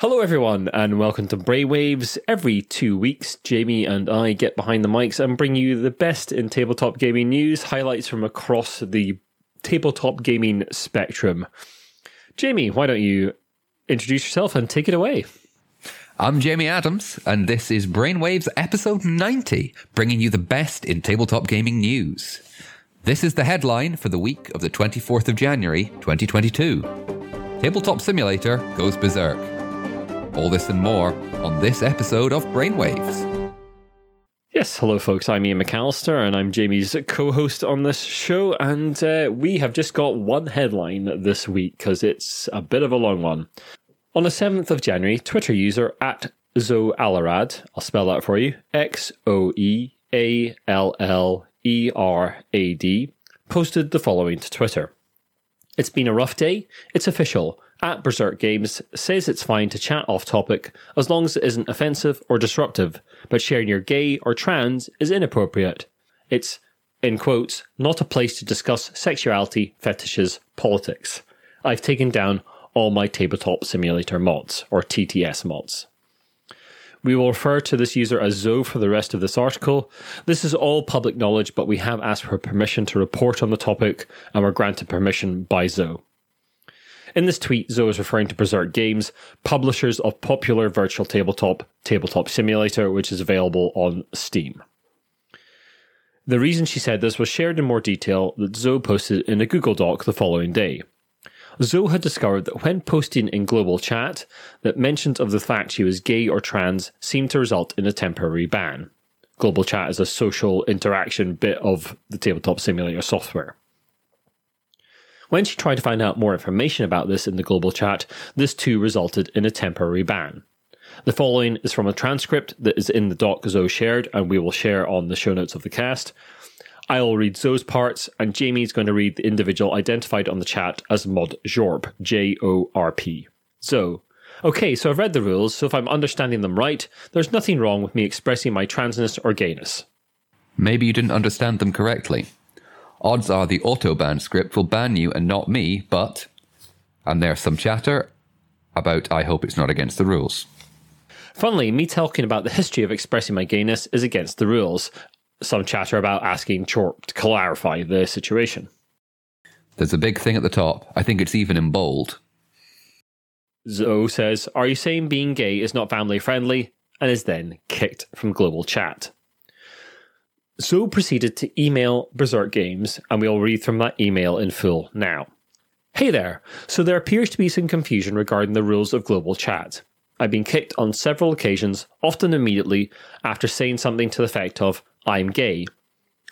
Hello everyone and welcome to Brainwaves. Every 2 weeks, Jamie and I get behind the mics and bring you the best in tabletop gaming news, highlights from across the tabletop gaming spectrum. Jamie, why don't you introduce yourself and take it away? I'm Jamie Adams and this is Brainwaves episode 90, bringing you the best in tabletop gaming news. This is the headline for the week of the 24th of January 2022. Tabletop Simulator goes berserk. All this and more on this episode of Brainwaves. Yes, hello folks, I'm Ian McAllister and I'm Jamie's co-host on this show, and we have just got one headline this week because it's a bit of a long one. On the 7th of January, Twitter user at Zoe Allerad, I'll spell that for you, XOEALLERAD, posted the following to Twitter. It's been a rough day, it's official. At Berserk Games says it's fine to chat off topic as long as it isn't offensive or disruptive, but sharing you're gay or trans is inappropriate. It's, in quotes, not a place to discuss sexuality, fetishes, politics. I've taken down all my Tabletop Simulator mods, or TTS mods. We will refer to this user as Zoe for the rest of this article. This is all public knowledge, but we have asked for permission to report on the topic and were granted permission by Zoe. In this tweet, Zoe is referring to Berserk Games, publishers of popular virtual Tabletop Simulator, which is available on Steam. The reason she said this was shared in more detail that Zoe posted in a Google Doc the following day. Zoe had discovered that when posting in global chat, that mentions of the fact she was gay or trans seemed to result in a temporary ban. Global chat is a social interaction bit of the Tabletop Simulator software. When she tried to find out more information about this in the global chat, this too resulted in a temporary ban. The following is from a transcript that is in the doc Zoe shared, and we will share on the show notes of the cast. I will read Zoe's parts, and Jamie's going to read the individual identified on the chat as Mod Jorp, Jorp. Zoe: okay, so I've read the rules, so if I'm understanding them right, there's nothing wrong with me expressing my transness or gayness. Maybe you didn't understand them correctly. Odds are the autoban script will ban you and not me, but... And there's some chatter about I hope it's not against the rules. Funnily, me talking about the history of expressing my gayness is against the rules. Some chatter about asking Chorp to clarify the situation. There's a big thing at the top. I think it's even in bold. Zoe says, are you saying being gay is not family friendly? And is then kicked from global chat. Zoe proceeded to email Berserk Games, and we'll read from that email in full now. Hey there, so there appears to be some confusion regarding the rules of global chat. I've been kicked on several occasions, often immediately, after saying something to the effect of, I'm gay.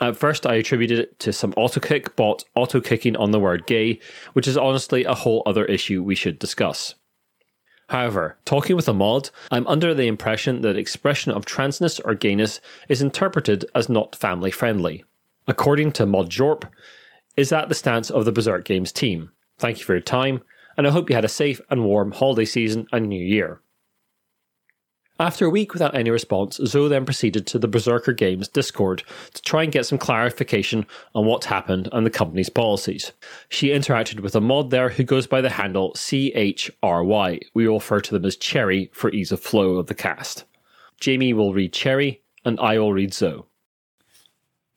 At first I attributed it to some autokick bot auto-kicking on the word gay, which is honestly a whole other issue we should discuss. However, talking with a mod, I'm under the impression that expression of transness or gayness is interpreted as not family friendly. According to Mod Jorp, is that the stance of the Berserk Games team? Thank you for your time, and I hope you had a safe and warm holiday season and New Year. After a week without any response, Zoe then proceeded to the Berserker Games Discord to try and get some clarification on what happened and the company's policies. She interacted with a mod there who goes by the handle CHRY. We refer to them as CHRY for ease of flow of the cast. Jamie will read CHRY and I will read Zoe.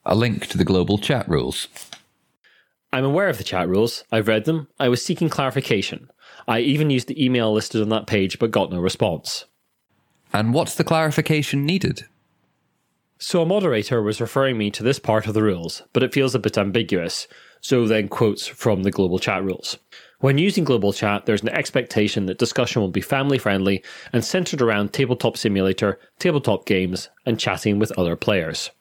A link to the global chat rules. I'm aware of the chat rules. I've read them. I was seeking clarification. I even used the email listed on that page but got no response. And what's the clarification needed? So a moderator was referring me to this part of the rules, but it feels a bit ambiguous. So then quotes from the global chat rules. When using global chat, there's an expectation that discussion will be family friendly and centered around Tabletop Simulator, tabletop games, and chatting with other players.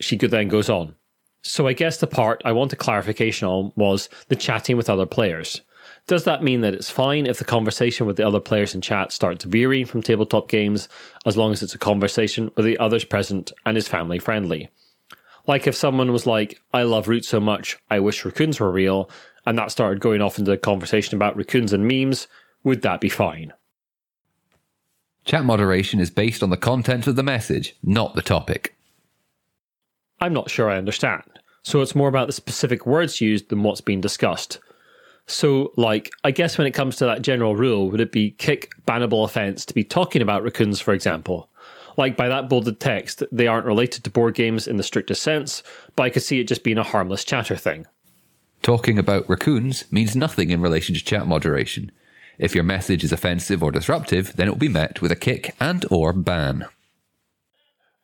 She then goes on. So I guess the part I want a clarification on was the chatting with other players. Does that mean that it's fine if the conversation with the other players in chat starts veering from tabletop games, as long as it's a conversation with the others present and is family friendly? Like if someone was like, I love Root so much, I wish raccoons were real, and that started going off into a conversation about raccoons and memes, would that be fine? Chat moderation is based on the content of the message, not the topic. I'm not sure I understand. So it's more about the specific words used than what's being discussed. So, like, I guess when it comes to that general rule, would it be kick bannable offence to be talking about raccoons, for example? Like, by that bolded text, they aren't related to board games in the strictest sense, but I could see it just being a harmless chatter thing. Talking about raccoons means nothing in relation to chat moderation. If your message is offensive or disruptive, then it will be met with a kick and or ban.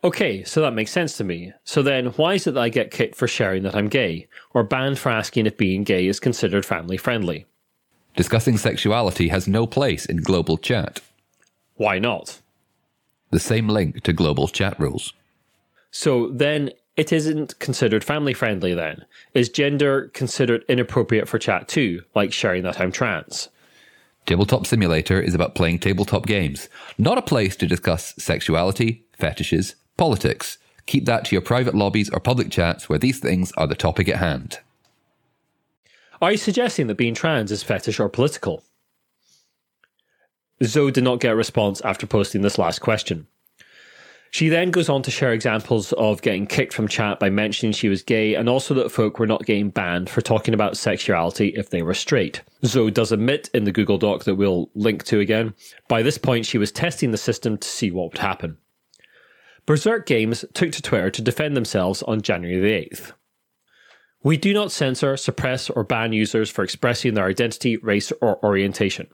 Okay, so that makes sense to me. So then, why is it that I get kicked for sharing that I'm gay, or banned for asking if being gay is considered family-friendly? Discussing sexuality has no place in global chat. Why not? The same link to global chat rules. So then, it isn't considered family-friendly then. Is gender considered inappropriate for chat too, like sharing that I'm trans? Tabletop Simulator is about playing tabletop games, not a place to discuss sexuality, fetishes, politics. Keep that to your private lobbies or public chats where these things are the topic at hand. Are you suggesting that being trans is fetish or political? Zoe did not get a response after posting this last question. She then goes on to share examples of getting kicked from chat by mentioning she was gay, and also that folk were not getting banned for talking about sexuality if they were straight. Zoe does admit in the Google Doc that we'll link to again, by this point she was testing the system to see what would happen. Berserk Games took to Twitter to defend themselves on January the 8th. We do not censor, suppress or ban users for expressing their identity, race or orientation.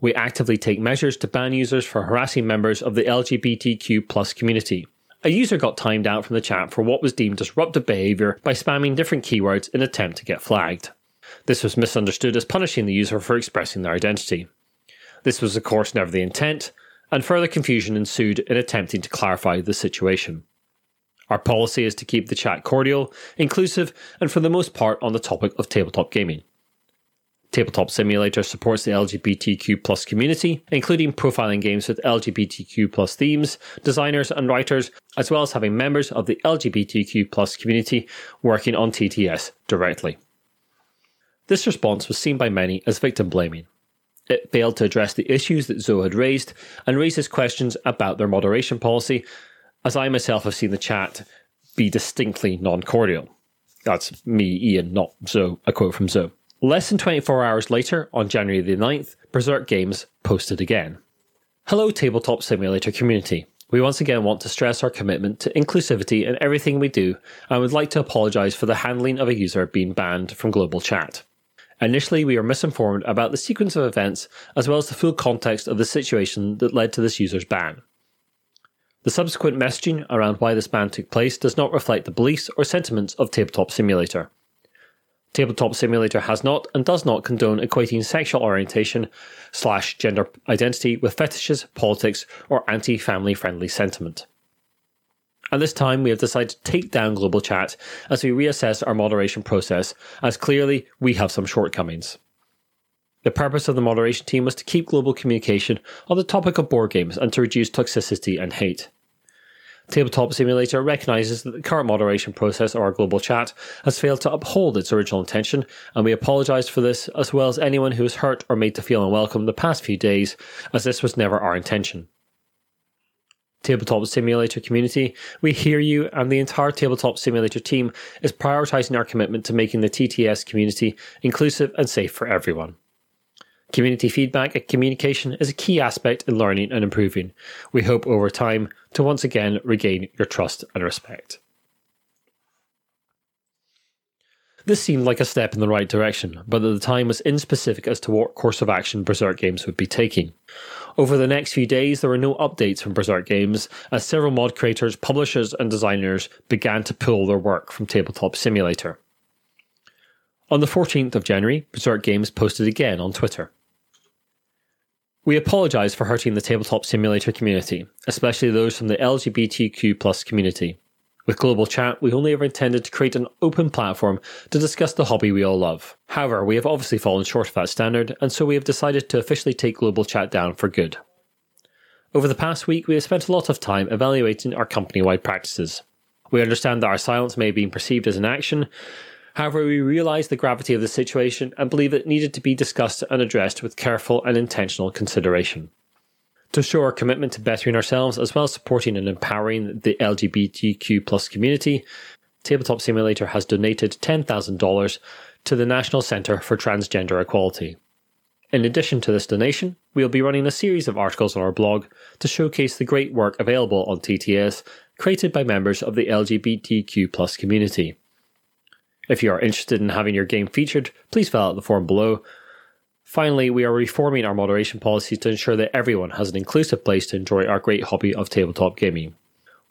We actively take measures to ban users for harassing members of the LGBTQ+ community. A user got timed out from the chat for what was deemed disruptive behaviour by spamming different keywords in an attempt to get flagged. This was misunderstood as punishing the user for expressing their identity. This was of course never the intent, and further confusion ensued in attempting to clarify the situation. Our policy is to keep the chat cordial, inclusive, and for the most part on the topic of tabletop gaming. Tabletop Simulator supports the LGBTQ+ community, including profiling games with LGBTQ+ themes, designers and writers, as well as having members of the LGBTQ+ community working on TTS directly. This response was seen by many as victim blaming. It failed to address the issues that Zoe had raised, and raises questions about their moderation policy, as I myself have seen the chat be distinctly non-cordial. That's me, Ian, not Zoe, a quote from Zoe. Less than 24 hours later, on January the 9th, Berserk Games posted again. Hello Tabletop Simulator community. We once again want to stress our commitment to inclusivity in everything we do, and would like to apologise for the handling of a user being banned from global chat. Initially, we are misinformed about the sequence of events, as well as the full context of the situation that led to this user's ban. The subsequent messaging around why this ban took place does not reflect the beliefs or sentiments of Tabletop Simulator. Tabletop Simulator has not and does not condone equating sexual orientation / gender identity with fetishes, politics, or anti-family friendly sentiment. At this time, we have decided to take down global chat as we reassess our moderation process, as clearly we have some shortcomings. The purpose of the moderation team was to keep global communication on the topic of board games and to reduce toxicity and hate. Tabletop Simulator recognises that the current moderation process of our global chat has failed to uphold its original intention, and we apologise for this, as well as anyone who was hurt or made to feel unwelcome the past few days, as this was never our intention. Tabletop Simulator community, we hear you, and the entire Tabletop Simulator team is prioritising our commitment to making the TTS community inclusive and safe for everyone. Community feedback and communication is a key aspect in learning and improving. We hope over time to once again regain your trust and respect. This seemed like a step in the right direction, but at the time was inspecific as to what course of action Berserk Games would be taking. Over the next few days, there were no updates from Berserk Games, as several mod creators, publishers and designers began to pull their work from Tabletop Simulator. On the 14th of January, Berserk Games posted again on Twitter. We apologise for hurting the Tabletop Simulator community, especially those from the LGBTQ+ community. With global chat, we only ever intended to create an open platform to discuss the hobby we all love. However, we have obviously fallen short of that standard, and so we have decided to officially take global chat down for good. Over the past week, we have spent a lot of time evaluating our company-wide practices. We understand that our silence may have been perceived as inaction. However, we realise the gravity of the situation and believe it needed to be discussed and addressed with careful and intentional consideration. To show our commitment to bettering ourselves as well as supporting and empowering the LGBTQ+ community, Tabletop Simulator has donated $10,000 to the National Centre for Transgender Equality. In addition to this donation, we'll be running a series of articles on our blog to showcase the great work available on TTS created by members of the LGBTQ+ community. If you are interested in having your game featured, please fill out the form below. Finally, we are reforming our moderation policies to ensure that everyone has an inclusive place to enjoy our great hobby of tabletop gaming.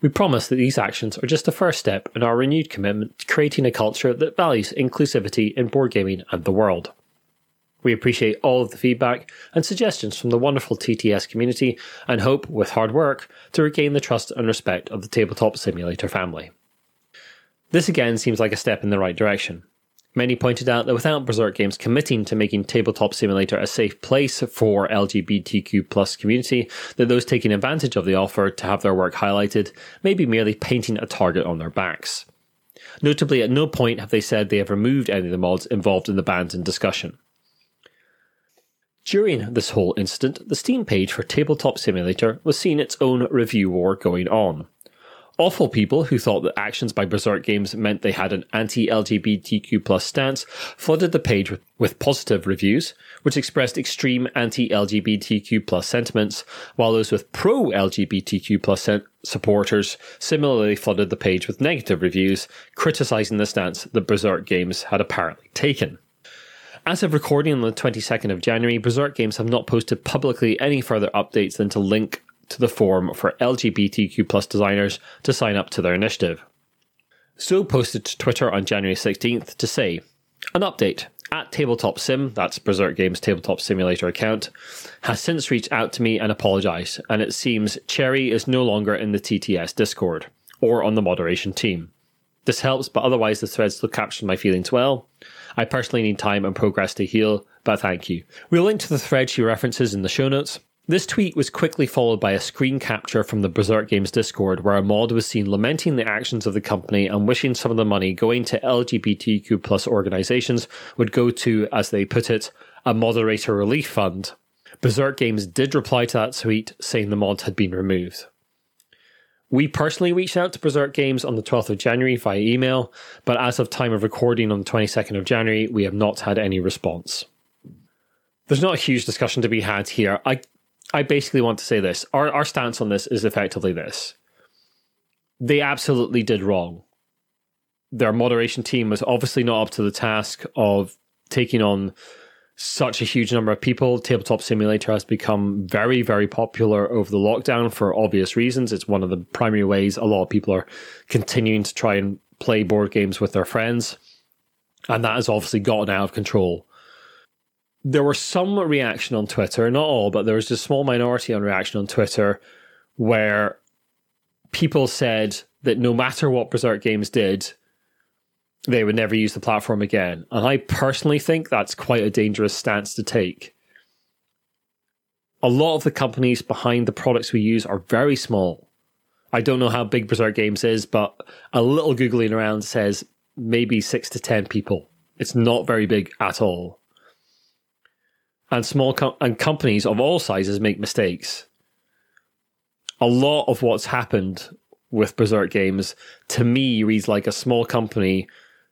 We promise that these actions are just the first step in our renewed commitment to creating a culture that values inclusivity in board gaming and the world. We appreciate all of the feedback and suggestions from the wonderful TTS community and hope, with hard work, to regain the trust and respect of the Tabletop Simulator family. This again seems like a step in the right direction. Many pointed out that without Berserk Games committing to making Tabletop Simulator a safe place for LGBTQ+ community, that those taking advantage of the offer to have their work highlighted may be merely painting a target on their backs. Notably, at no point have they said they have removed any of the mods involved in the bans in discussion. During this whole incident, the Steam page for Tabletop Simulator was seeing its own review war going on. Awful people who thought that actions by Berserk Games meant they had an anti-LGBTQ+ stance flooded the page with positive reviews, which expressed extreme anti-LGBTQ+ sentiments, while those with pro-LGBTQ+ supporters similarly flooded the page with negative reviews, criticising the stance that Berserk Games had apparently taken. As of recording on the 22nd of January, Berserk Games have not posted publicly any further updates than to link to the form for LGBTQ+ designers to sign up to their initiative. Zoe posted to Twitter on January 16th to say, "An update, at Tabletop Sim," that's Berserk Games' Tabletop Simulator account, "has since reached out to me and apologised, and it seems CHRY is no longer in the TTS Discord, or on the moderation team. This helps, but otherwise the thread still captured my feelings well. I personally need time and progress to heal, but thank you." We'll link to the thread she references in the show notes. This tweet was quickly followed by a screen capture from the Berserk Games Discord where a mod was seen lamenting the actions of the company and wishing some of the money going to LGBTQ+ organisations would go to, as they put it, a moderator relief fund. Berserk Games did reply to that tweet saying the mod had been removed. We personally reached out to Berserk Games on the 12th of January via email, but as of time of recording on the 22nd of January, we have not had any response. There's not a huge discussion to be had here. I basically want to say this. Our stance on this is effectively this. They absolutely did wrong. Their moderation team was obviously not up to the task of taking on such a huge number of people. Tabletop Simulator has become very, very popular over the lockdown for obvious reasons. It's one of the primary ways a lot of people are continuing to try and play board games with their friends. And that has obviously gotten out of control. There were some reaction on Twitter, not all, but there was a small minority on reaction on Twitter where people said that no matter what Berserk Games did, they would never use the platform again. And I personally think that's quite a dangerous stance to take. A lot of the companies behind the products we use are very small. I don't know how big Berserk Games is, but a little Googling around says maybe 6 to 10 people. It's not very big at all. And companies of all sizes make mistakes. A lot of what's happened with Berserk Games, to me, reads like a small company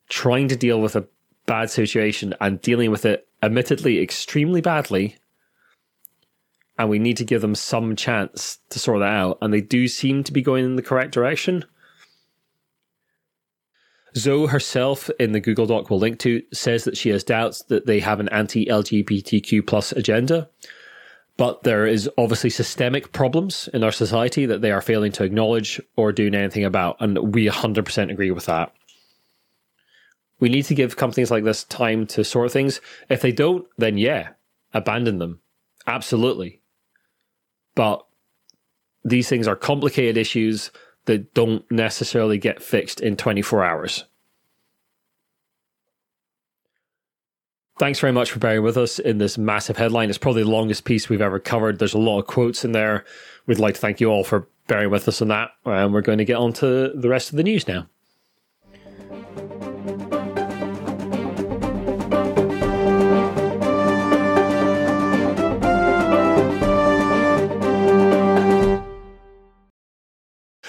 trying to deal with a bad situation and dealing with it, admittedly, extremely badly. And we need to give them some chance to sort that out. And they do seem to be going in the correct direction. Zoe herself, in the Google Doc we'll link to, says that she has doubts that they have an anti-LGBTQ+ agenda, but there is obviously systemic problems in our society that they are failing to acknowledge or doing anything about, and we 100% agree with that. We need to give companies like this time to sort things. If they don't, then yeah, abandon them. Absolutely. But these things are complicated issues that don't necessarily get fixed in 24 hours. Thanks very much for bearing with us in this massive headline. It's probably the longest piece we've ever covered. There's a lot of quotes in there. We'd like to thank you all for bearing with us on that, and we're going to get on to the rest of the news now.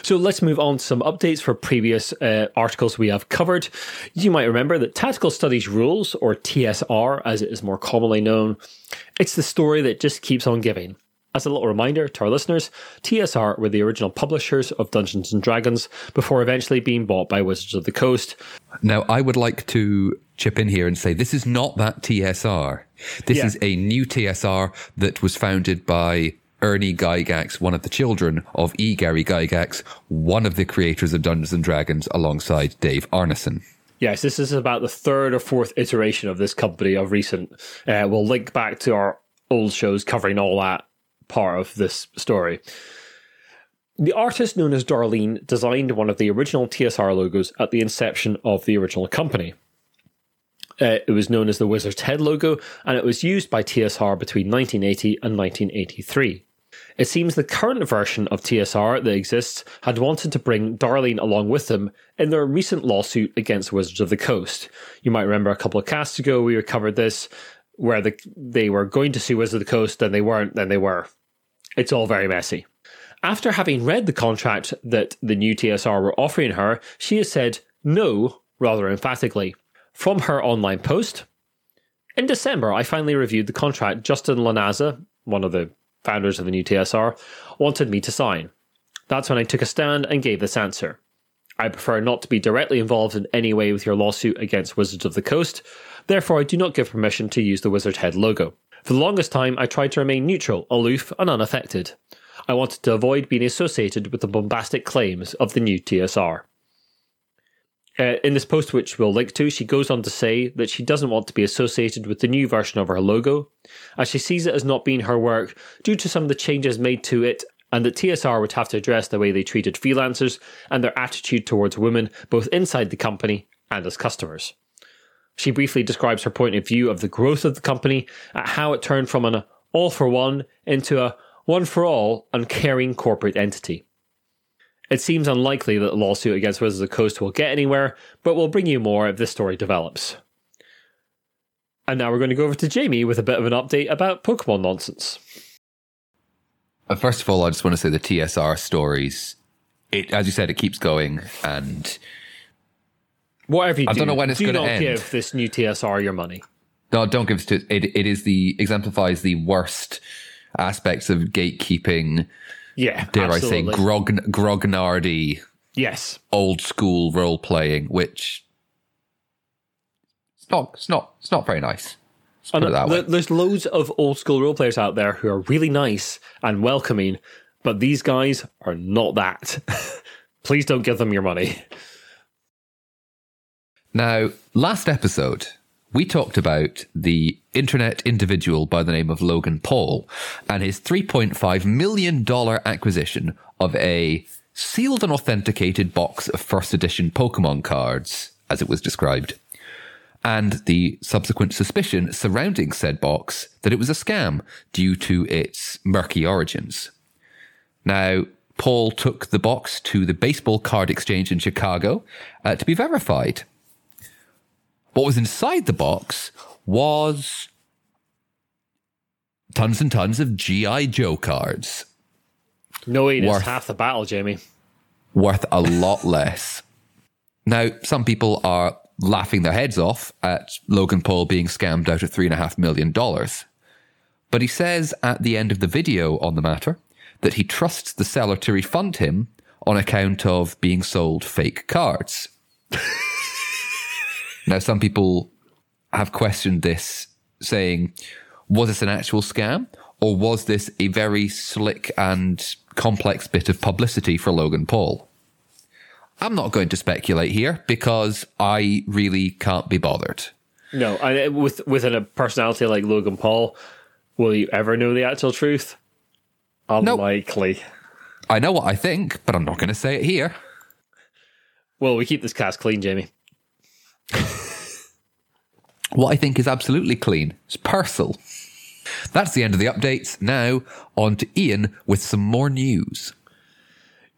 So let's move on to some updates for previous articles we have covered. You might remember that Tactical Studies Rules, or TSR as it is more commonly known, it's the story that just keeps on giving. As a little reminder to our listeners, TSR were the original publishers of Dungeons & Dragons before eventually being bought by Wizards of the Coast. Now, I would like to chip in here and say this is not that TSR. This is a new TSR that was founded by Ernie Gygax, one of the children of E. Gary Gygax, one of the creators of Dungeons & Dragons, alongside Dave Arneson. Yes, this is about the third or fourth iteration of this company of recent. We'll link back to our old shows covering all that part of this story. The artist known as Darlene designed one of the original TSR logos at the inception of the original company. It was known as the Wizard's Head logo, and it was used by TSR between 1980 and 1983. It seems the current version of TSR that exists had wanted to bring Darlene along with them in their recent lawsuit against Wizards of the Coast. You might remember a couple of casts ago we covered this, where they were going to sue Wizards of the Coast, then they weren't, then they were. It's all very messy. After having read the contract that the new TSR were offering her, she has said no rather emphatically. From her online post, in December, I finally reviewed the contract Justin Lanaza, one of the founders of the new TSR, wanted me to sign. That's when I took a stand and gave this answer. I prefer not to be directly involved in any way with your lawsuit against Wizards of the Coast. Therefore, I do not give permission to use the Wizard's Head logo. For the longest time, I tried to remain neutral, aloof, and unaffected. I wanted to avoid being associated with the bombastic claims of the new TSR. In this post, which we'll link to, she goes on to say that she doesn't want to be associated with the new version of her logo, as she sees it as not being her work due to some of the changes made to it, and that TSR would have to address the way they treated freelancers and their attitude towards women, both inside the company and as customers. She briefly describes her point of view of the growth of the company, at how it turned from an all-for-one into a one-for-all uncaring corporate entity. It seems unlikely that the lawsuit against Wizards of the Coast will get anywhere, but we'll bring you more if this story develops. And now we're going to go over to Jamie with a bit of an update about Pokemon nonsense. First of all, I just want to say the TSR stories, as you said, it keeps going, and whatever you do, I don't know when it's going to end. Do not give this new TSR your money. No, don't give it to it. It is exemplifies the worst aspects of gatekeeping. Yeah, dare absolutely. I say grognardy, yes, old school role playing, which it's not very nice. Put it that way. There's loads of old school role players out there who are really nice and welcoming, but these guys are not that. Please don't give them your money. Now, last episode, we talked about the internet individual by the name of Logan Paul and his $3.5 million acquisition of a sealed and authenticated box of first edition Pokemon cards, as it was described, and the subsequent suspicion surrounding said box that it was a scam due to its murky origins. Now, Paul took the box to the baseball card exchange in Chicago to be verified. What was inside the box was tons and tons of G.I. Joe cards. No, it is half the battle, Jamie. Worth a lot less. Now, some people are laughing their heads off at Logan Paul being scammed out of $3.5 million. But he says at the end of the video on the matter that he trusts the seller to refund him on account of being sold fake cards. Now, some people have questioned this, saying, was this an actual scam, or was this a very slick and complex bit of publicity for Logan Paul? I'm not going to speculate here, because I really can't be bothered. No, with a personality like Logan Paul, will you ever know the actual truth? Unlikely. Nope. I know what I think, but I'm not going to say it here. Well, we keep this cast clean, Jamie. What I think is absolutely clean is Purcell. That's the end of the updates. Now on to Ian with some more news.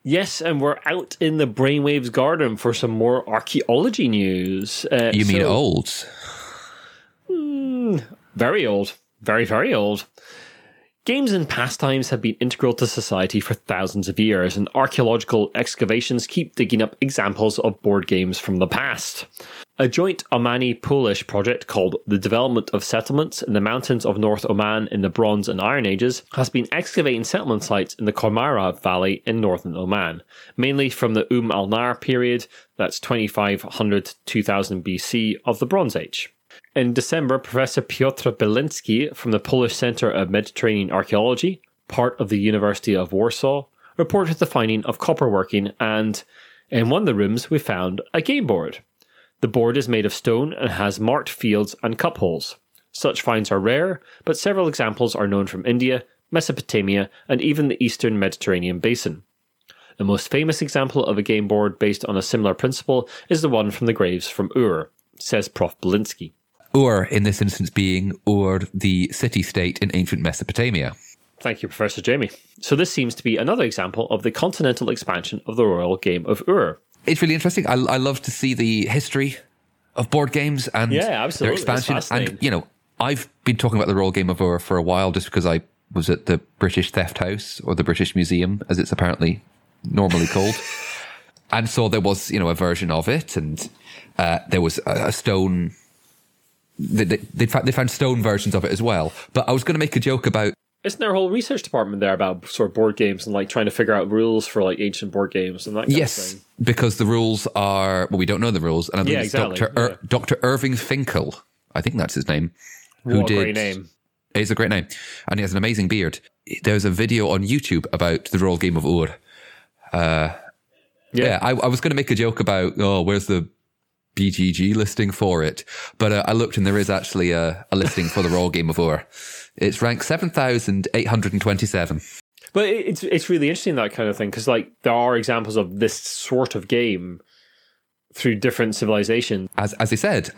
Yes, and we're out in the Brainwaves garden for some more archaeology news. You mean old? Very old. Very, very old. Games and pastimes have been integral to society for thousands of years, and archaeological excavations keep digging up examples of board games from the past. A joint Omani-Polish project called The Development of Settlements in the Mountains of North Oman in the Bronze and Iron Ages has been excavating settlement sites in the Qormahav Valley in northern Oman, mainly from the al-Nar period, that's 2500 to 2000 BC of the Bronze Age. In December, Professor Piotr Bielinski from the Polish Centre of Mediterranean Archaeology, part of the University of Warsaw, reported the finding of copper working, and in one of the rooms we found a game board. The board is made of stone and has marked fields and cup holes. Such finds are rare, but several examples are known from India, Mesopotamia, and even the Eastern Mediterranean Basin. The most famous example of a game board based on a similar principle is the one from the graves from Ur, says Prof. Bielinski. Ur, in this instance, being Ur, the city-state in ancient Mesopotamia. Thank you, Professor Jamie. So this seems to be another example of the continental expansion of the Royal Game of Ur. It's really interesting. I love to see the history of board games and their expansion. And, you know, I've been talking about the Royal Game of Ur for a while just because I was at the British Theft House, or the British Museum, as it's apparently normally called, and saw there was, you know, a version of it, and there was a stone... They found stone versions of it as well. But I was going to make a joke about... Isn't there a whole research department there about sort of board games and like trying to figure out rules for like ancient board games and that kind of thing? Yes, because the rules are... Well, we don't know the rules. And I think Dr. Irving Finkel, I think that's his name. A great name. It's a great name. And he has an amazing beard. There's a video on YouTube about the Royal Game of Ur. I was going to make a joke about, where's the... BGG listing for it, but I looked and there is actually a listing for the Royal Game of Ur. It's ranked 7,827. But it's really interesting, that kind of thing, because like there are examples of this sort of game through different civilizations. As I said,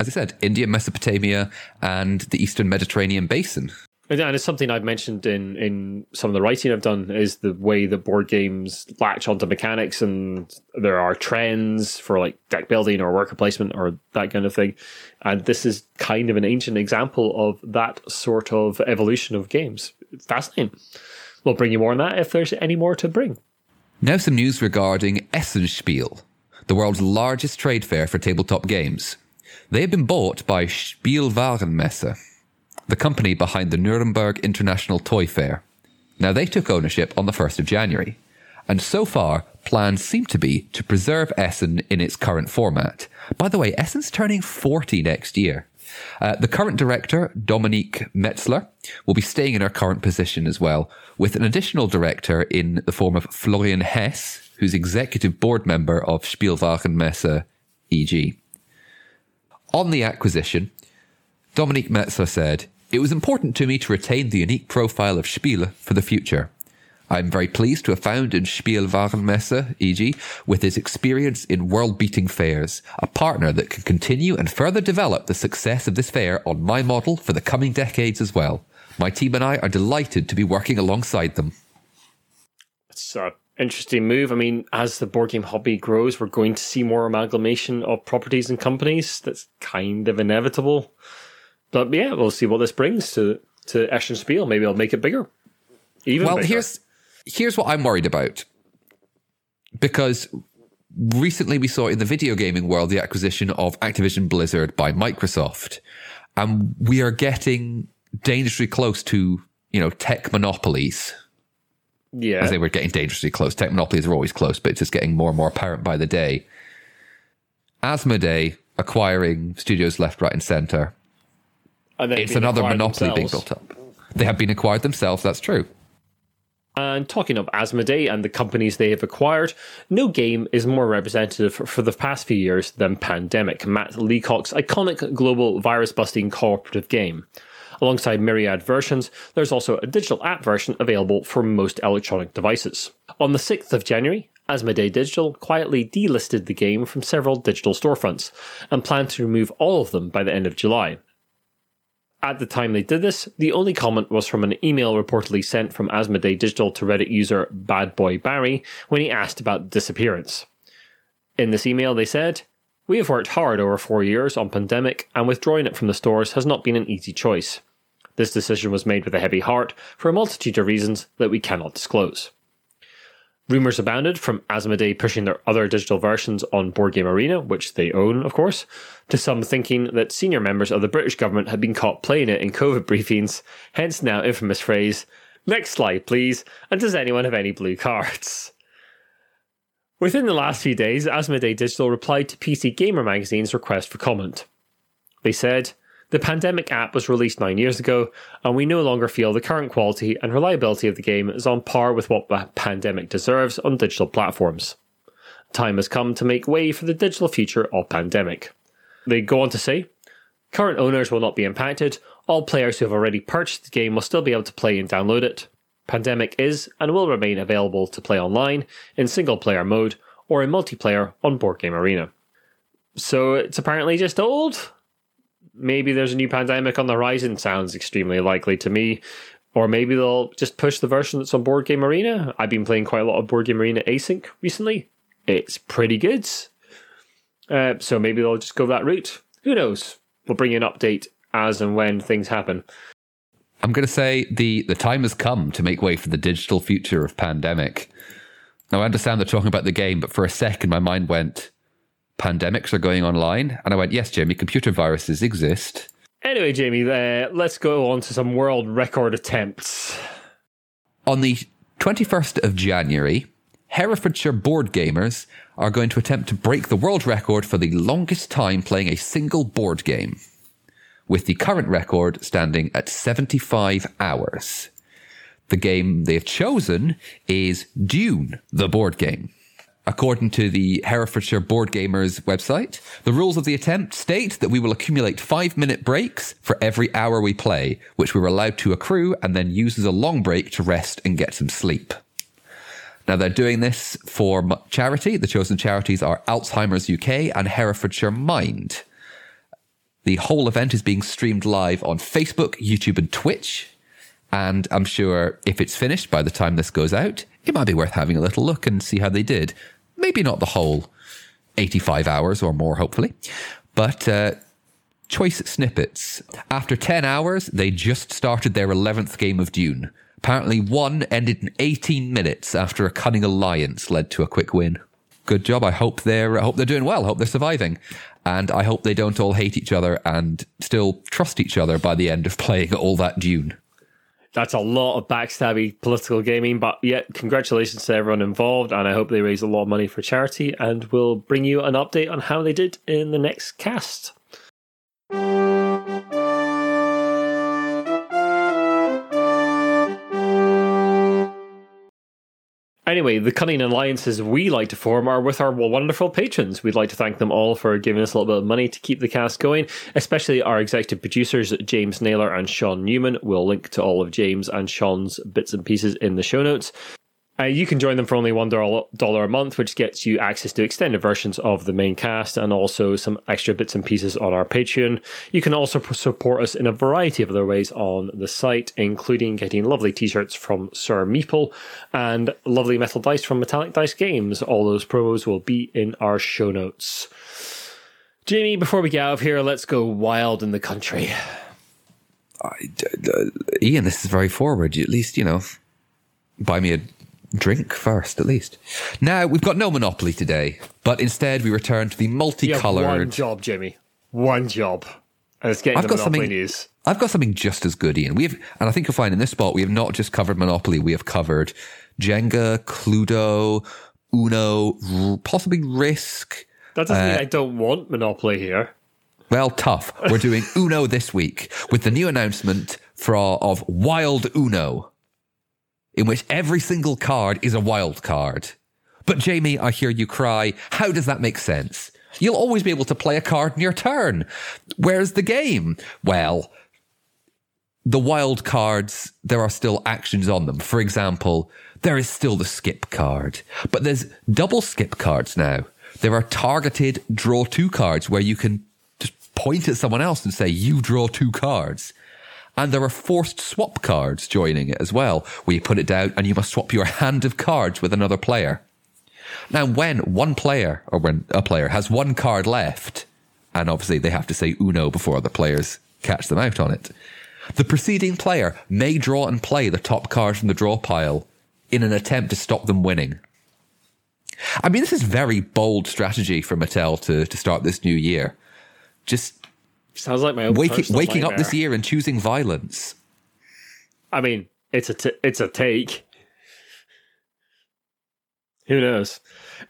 India, Mesopotamia, and the Eastern Mediterranean Basin. And it's something I've mentioned in some of the writing I've done, is the way that board games latch onto mechanics, and there are trends for like deck building or worker placement or that kind of thing. And this is kind of an ancient example of that sort of evolution of games. Fascinating. We'll bring you more on that if there's any more to bring. Now some news regarding Essenspiel, the world's largest trade fair for tabletop games. They have been bought by Spielwarenmesse, the company behind the Nuremberg International Toy Fair. Now, they took ownership on the 1st of January, and so far, plans seem to be to preserve Essen in its current format. By the way, Essen's turning 40 next year. The current director, Dominique Metzler, will be staying in her current position as well, with an additional director in the form of Florian Hess, who's executive board member of Spielwarenmesse e.g. On the acquisition, Dominique Metzler said, "It was important to me to retain the unique profile of Spiel for the future. I'm very pleased to have found in Spielwarenmesse, e.g., with his experience in world-beating fairs, a partner that can continue and further develop the success of this fair on my model for the coming decades as well. My team and I are delighted to be working alongside them." It's an interesting move. I mean, as the board game hobby grows, we're going to see more amalgamation of properties and companies. That's kind of inevitable. But yeah, we'll see what this brings to Essenspiel. Maybe I'll make it bigger. Even bigger. Here's what I'm worried about. Because recently we saw in the video gaming world the acquisition of Activision Blizzard by Microsoft. And we are getting dangerously close to, you know, tech monopolies. Yeah. I say we're getting dangerously close. Tech monopolies are always close, but it's just getting more and more apparent by the day. Asmodee acquiring studios left, right, and centre. It's another monopoly being built up. They have been acquired themselves, that's true. And talking of Asmodee and the companies they have acquired, no game is more representative for the past few years than Pandemic, Matt Leacock's iconic global virus-busting cooperative game. Alongside myriad versions, there's also a digital app version available for most electronic devices. On the 6th of January, Asmodee Digital quietly delisted the game from several digital storefronts and planned to remove all of them by the end of July. At the time they did this, the only comment was from an email reportedly sent from Asmodee Digital to Reddit user Bad Boy Barry when he asked about disappearance. In this email they said, "We have worked hard over 4 years on Pandemic, and withdrawing it from the stores has not been an easy choice. This decision was made with a heavy heart for a multitude of reasons that we cannot disclose. Rumours abounded, from Asmodee pushing their other digital versions on Board Game Arena, which they own, of course, to some thinking that senior members of the British government had been caught playing it in COVID briefings, hence now infamous phrase, "Next slide, please, and does anyone have any blue cards?" Within the last few days, Asmodee Digital replied to PC Gamer magazine's request for comment. They said, "The Pandemic app was released 9 years ago, and we no longer feel the current quality and reliability of the game is on par with what the Pandemic deserves on digital platforms. Time has come to make way for the digital future of Pandemic." They go on to say, "Current owners will not be impacted. All players who have already purchased the game will still be able to play and download it. Pandemic is and will remain available to play online, in single-player mode, or in multiplayer on Board Game Arena." So it's apparently just old? Maybe there's a new Pandemic on the horizon, sounds extremely likely to me. Or maybe they'll just push the version that's on Board Game Arena. I've been playing quite a lot of Board Game Arena async recently. It's pretty good. So maybe they'll just go that route. Who knows? We'll bring you an update as and when things happen. I'm going to say the time has come to make way for the digital future of Pandemic. Now, I understand they're talking about the game, but for a second my mind went... pandemics are going online, and I went, yes, Jamie, computer viruses exist. Anyway, Jamie, let's go on to some world record attempts. On the 21st of January, Herefordshire Board Gamers are going to attempt to break the world record for the longest time playing a single board game, with the current record standing at 75 hours. The game they've chosen is Dune, the board game. According to the Herefordshire Board Gamers website, the rules of the attempt state that we will accumulate 5-minute breaks for every hour we play, which we're allowed to accrue and then use as a long break to rest and get some sleep. Now, they're doing this for charity. The chosen charities are Alzheimer's UK and Herefordshire Mind. The whole event is being streamed live on Facebook, YouTube and Twitch. And I'm sure if it's finished by the time this goes out, it might be worth having a little look and see how they did. Maybe not the whole 85 hours or more, hopefully, but choice snippets. After 10 hours, they just started their 11th game of Dune. Apparently one ended in 18 minutes after a cunning alliance led to a quick win. Good job. I hope they're doing well. I hope they're surviving. And I hope they don't all hate each other and still trust each other by the end of playing all that Dune. That's a lot of backstabby political gaming, but yet congratulations to everyone involved, and I hope they raise a lot of money for charity, and we'll bring you an update on how they did in the next cast. Anyway, the cunning alliances we like to form are with our wonderful patrons. We'd like to thank them all for giving us a little bit of money to keep the cast going, especially our executive producers, James Naylor and Sean Newman. We'll link to all of James and Sean's bits and pieces in the show notes. You can join them for only $1 a month, which gets you access to extended versions of the main cast and also some extra bits and pieces on our Patreon. You can also support us in a variety of other ways on the site, including getting lovely t-shirts from Sir Meeple and lovely metal dice from Metallic Dice Games. All those promos will be in our show notes. Jamie, before we get out of here, let's go wild in the country. Ian, this is very forward. At least, buy me a... drink first, at least. Now, we've got no Monopoly today, but instead we return to the multicoloured... You have one job, Jimmy. One job. And it's getting the Monopoly news. I've got something just as good, Ian. And I think you'll find in this spot, we have not just covered Monopoly, we have covered Jenga, Cluedo, Uno, possibly Risk. That doesn't mean I don't want Monopoly here. Well, tough. We're doing Uno this week with the new announcement of Wild Uno, in which every single card is a wild card. But Jamie, I hear you cry, how does that make sense? You'll always be able to play a card in your turn. Where's the game? Well, the wild cards, there are still actions on them. For example, there is still the skip card, but there's double skip cards now. There are targeted draw two cards where you can just point at someone else and say, you draw two cards. And there are forced swap cards joining it as well, where you put it down and you must swap your hand of cards with another player. Now, when a player has one card left, and obviously they have to say Uno before other players catch them out on it, The preceding player may draw and play the top card from the draw pile in an attempt to stop them winning. I mean, this is very bold strategy for Mattel to start this new year. Just sounds like my own waking nightmare. Up this year and choosing violence. I mean, it's a take. Who knows?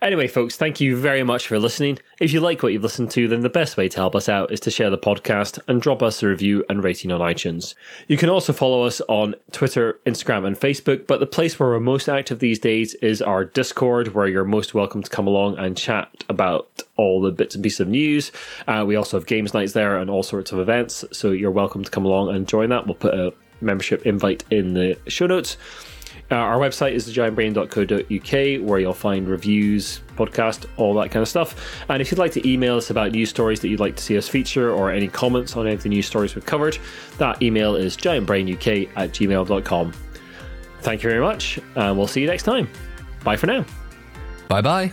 Anyway, folks, thank you very much for listening. If you like what you've listened to, then the best way to help us out is to share the podcast and drop us a review and rating on iTunes. You can also follow us on Twitter, Instagram, and Facebook, but the place where we're most active these days is our Discord, where you're most welcome to come along and chat about all the bits and pieces of news. We also have games nights there and all sorts of events, so you're welcome to come along and join that. We'll put a membership invite in the show notes. Our website is thegiantbrain.co.uk, where you'll find reviews, podcast, all that kind of stuff. And if you'd like to email us about news stories that you'd like to see us feature or any comments on any of the news stories we've covered, that email is giantbrainuk@gmail.com. Thank you very much, and we'll see you next time. Bye for now. Bye-bye.